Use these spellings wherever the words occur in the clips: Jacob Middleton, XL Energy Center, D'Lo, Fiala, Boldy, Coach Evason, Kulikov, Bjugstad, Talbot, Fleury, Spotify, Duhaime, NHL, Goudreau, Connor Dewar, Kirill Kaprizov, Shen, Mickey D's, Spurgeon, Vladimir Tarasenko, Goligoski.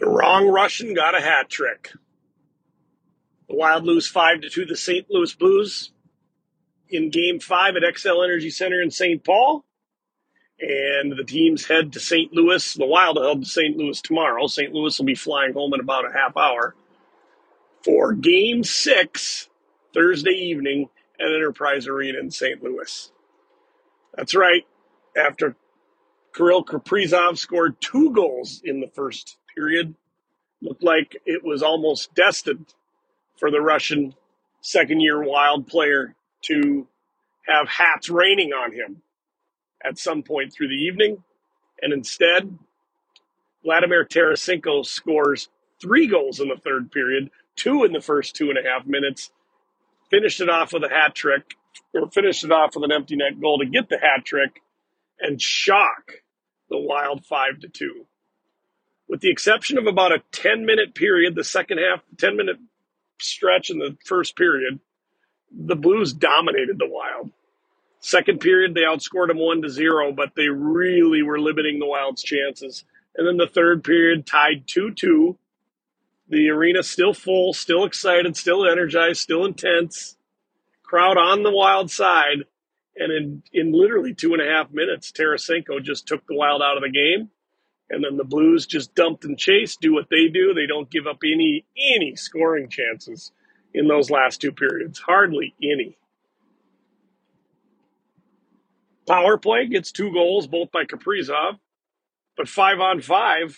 The wrong Russian got a hat trick. The Wild lose 5-2 to the St. Louis Blues in Game 5 at XL Energy Center in St. Paul. And the teams head to St. Louis. The Wild will head to St. Louis tomorrow. St. Louis will be flying home in about a half hour for Game 6 Thursday evening at Enterprise Arena in St. Louis. That's right. After Kirill Kaprizov scored 2 goals in the first period, looked like it was almost destined for the Russian second-year Wild player to have hats raining on him at some point through the evening. And instead, Vladimir Tarasenko scores 3 goals in the third period, 2 in the first 2.5 minutes, finished it off with a hat trick, or finished it off with an empty net goal to get the hat trick, and shock the Wild 5-2. With the exception of about a 10-minute period, the second half, 10-minute stretch in the first period, the Blues dominated the Wild. Second period, they outscored them 1-0, but they really were limiting the Wild's chances. And then the third period tied 2-2. The arena still full, still excited, still energized, still intense. Crowd on the Wild side. And in literally 2.5 minutes, Tarasenko just took the Wild out of the game. And then the Blues just dumped and chased, do what they do. They don't give up any scoring chances in those last 2 periods. Hardly any. Power play gets 2 goals, both by Kaprizov. But 5-on-5,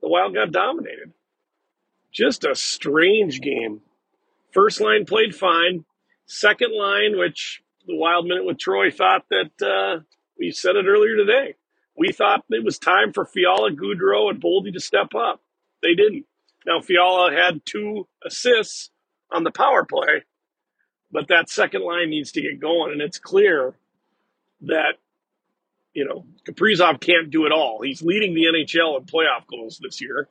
the Wild got dominated. Just a strange game. First line played fine. Second line, which the Wild Minute with Troy thought that, we said it earlier today, we thought it was time for Fiala, Goudreau, and Boldy to step up. They didn't. Now, Fiala had 2 assists on the power play, but that second line needs to get going, and it's clear that, you know, Kaprizov can't do it all. He's leading the NHL in playoff goals this year,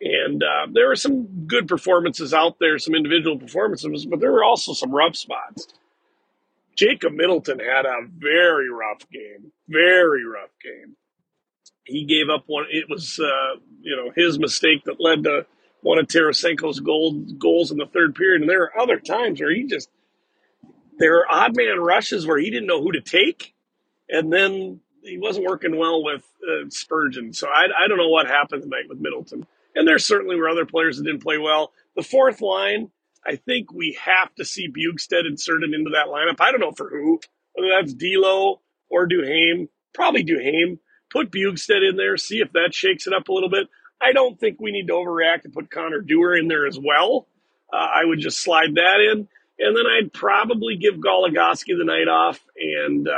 and there were some good performances out there, some individual performances, but there were also some rough spots. Jacob Middleton had a very rough game. He gave up one. It was, his mistake that led to one of Tarasenko's goals in the third period. And there are other times where there are odd man rushes where he didn't know who to take. And then he wasn't working well with Spurgeon. So I don't know what happened tonight with Middleton. And there certainly were other players that didn't play well. The fourth line, I think we have to see Bjugstad inserted into that lineup. I don't know for who, whether that's D'Lo or Duhaime, probably Duhaime. Put Bjugstad in there, see if that shakes it up a little bit. I don't think we need to overreact and put Connor Dewar in there as well. I would just slide that in. And then I'd probably give Goligoski the night off and,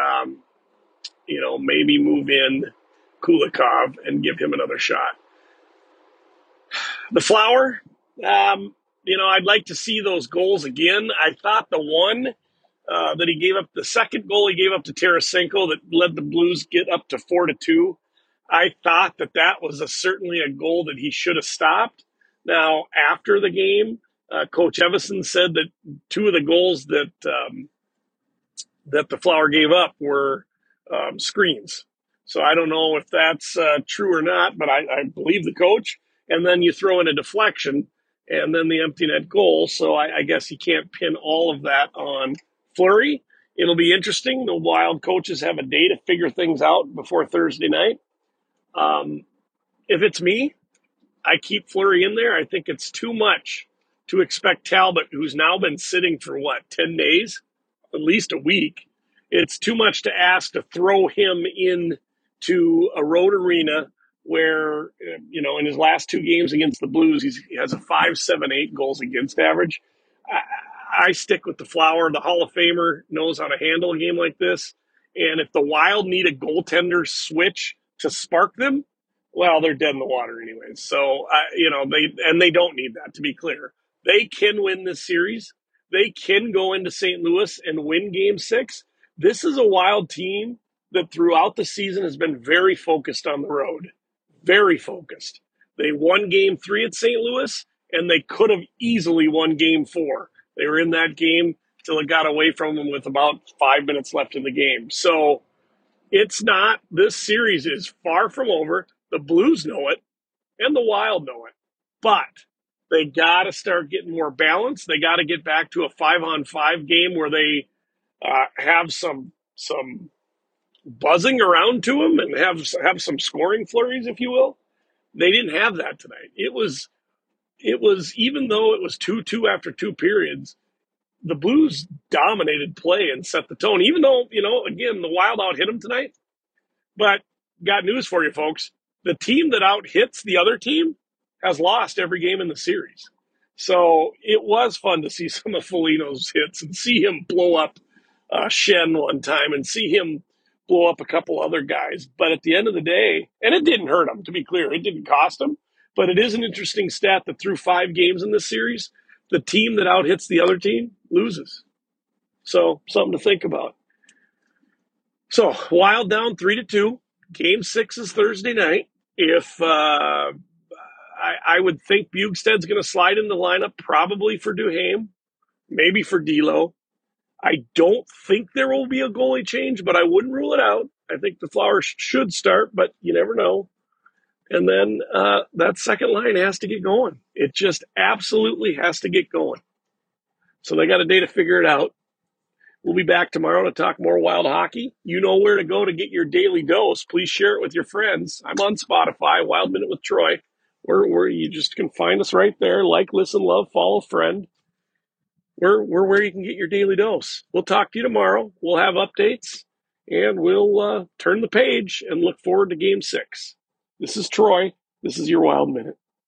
maybe move in Kulikov and give him another shot. The Flower, I'd like to see those goals again. I thought the one that he gave up, the second goal he gave up to Tarasenko that led the Blues get up to 4-2, I thought that was certainly a goal that he should have stopped. Now, after the game, Coach Evason said that 2 of the goals that that the Flower gave up were screens. So I don't know if that's true or not, but I believe the coach. And then you throw in a deflection, and then the empty net goal. So I guess you can't pin all of that on Fleury. It'll be interesting. The Wild coaches have a day to figure things out before Thursday night. If it's me, I keep Fleury in there. I think it's too much to expect Talbot, who's now been sitting for, 10 days? At least a week. It's too much to ask to throw him in to a road arena where, in his last 2 games against the Blues, he has a 5.78 goals against average. I stick with the Flower. The Hall of Famer knows how to handle a game like this. And if the Wild need a goaltender switch to spark them, well, they're dead in the water anyways. So, they don't need that, to be clear. They can win this series. They can go into St. Louis and win Game 6. This is a Wild team that throughout the season has been very focused on the road. Very focused. They won Game 3 at St. Louis, and they could have easily won Game 4. They were in that game till it got away from them with about 5 minutes left in the game. So this series is far from over. The Blues know it, and the Wild know it. But they got to start getting more balance. They got to get back to a 5-on-5 game where they have some buzzing around to them and have some scoring flurries, if you will. They didn't have that tonight. It was even though it was 2-2 after two periods, the Blues dominated play and set the tone. Even though, you know, again, the Wild out hit them tonight. But got news for you, folks. The team that out hits the other team has lost every game in the series. So it was fun to see some of Foligno's hits and see him blow up Shen one time and see him blow up a couple other guys. But at the end of the day, and it didn't hurt him, to be clear. It didn't cost him. But it is an interesting stat that through 5 games in this series, the team that out hits the other team loses. So something to think about. So Wild down 3-2. Game 6 is Thursday night. If I would think Bugstad's going to slide in the lineup, probably for Duhaime, maybe for D'Lo. I don't think there will be a goalie change, but I wouldn't rule it out. I think the Flowers should start, but you never know. And then that second line has to get going. It just absolutely has to get going. So they got a day to figure it out. We'll be back tomorrow to talk more Wild hockey. You know where to go to get your daily dose. Please share it with your friends. I'm on Spotify, Wild Minute with Troy, where you just can find us right there. Like, listen, love, follow, friend. We're where you can get your daily dose. We'll talk to you tomorrow. We'll have updates, and we'll turn the page and look forward to Game 6. This is Troy. This is your Wild Minute.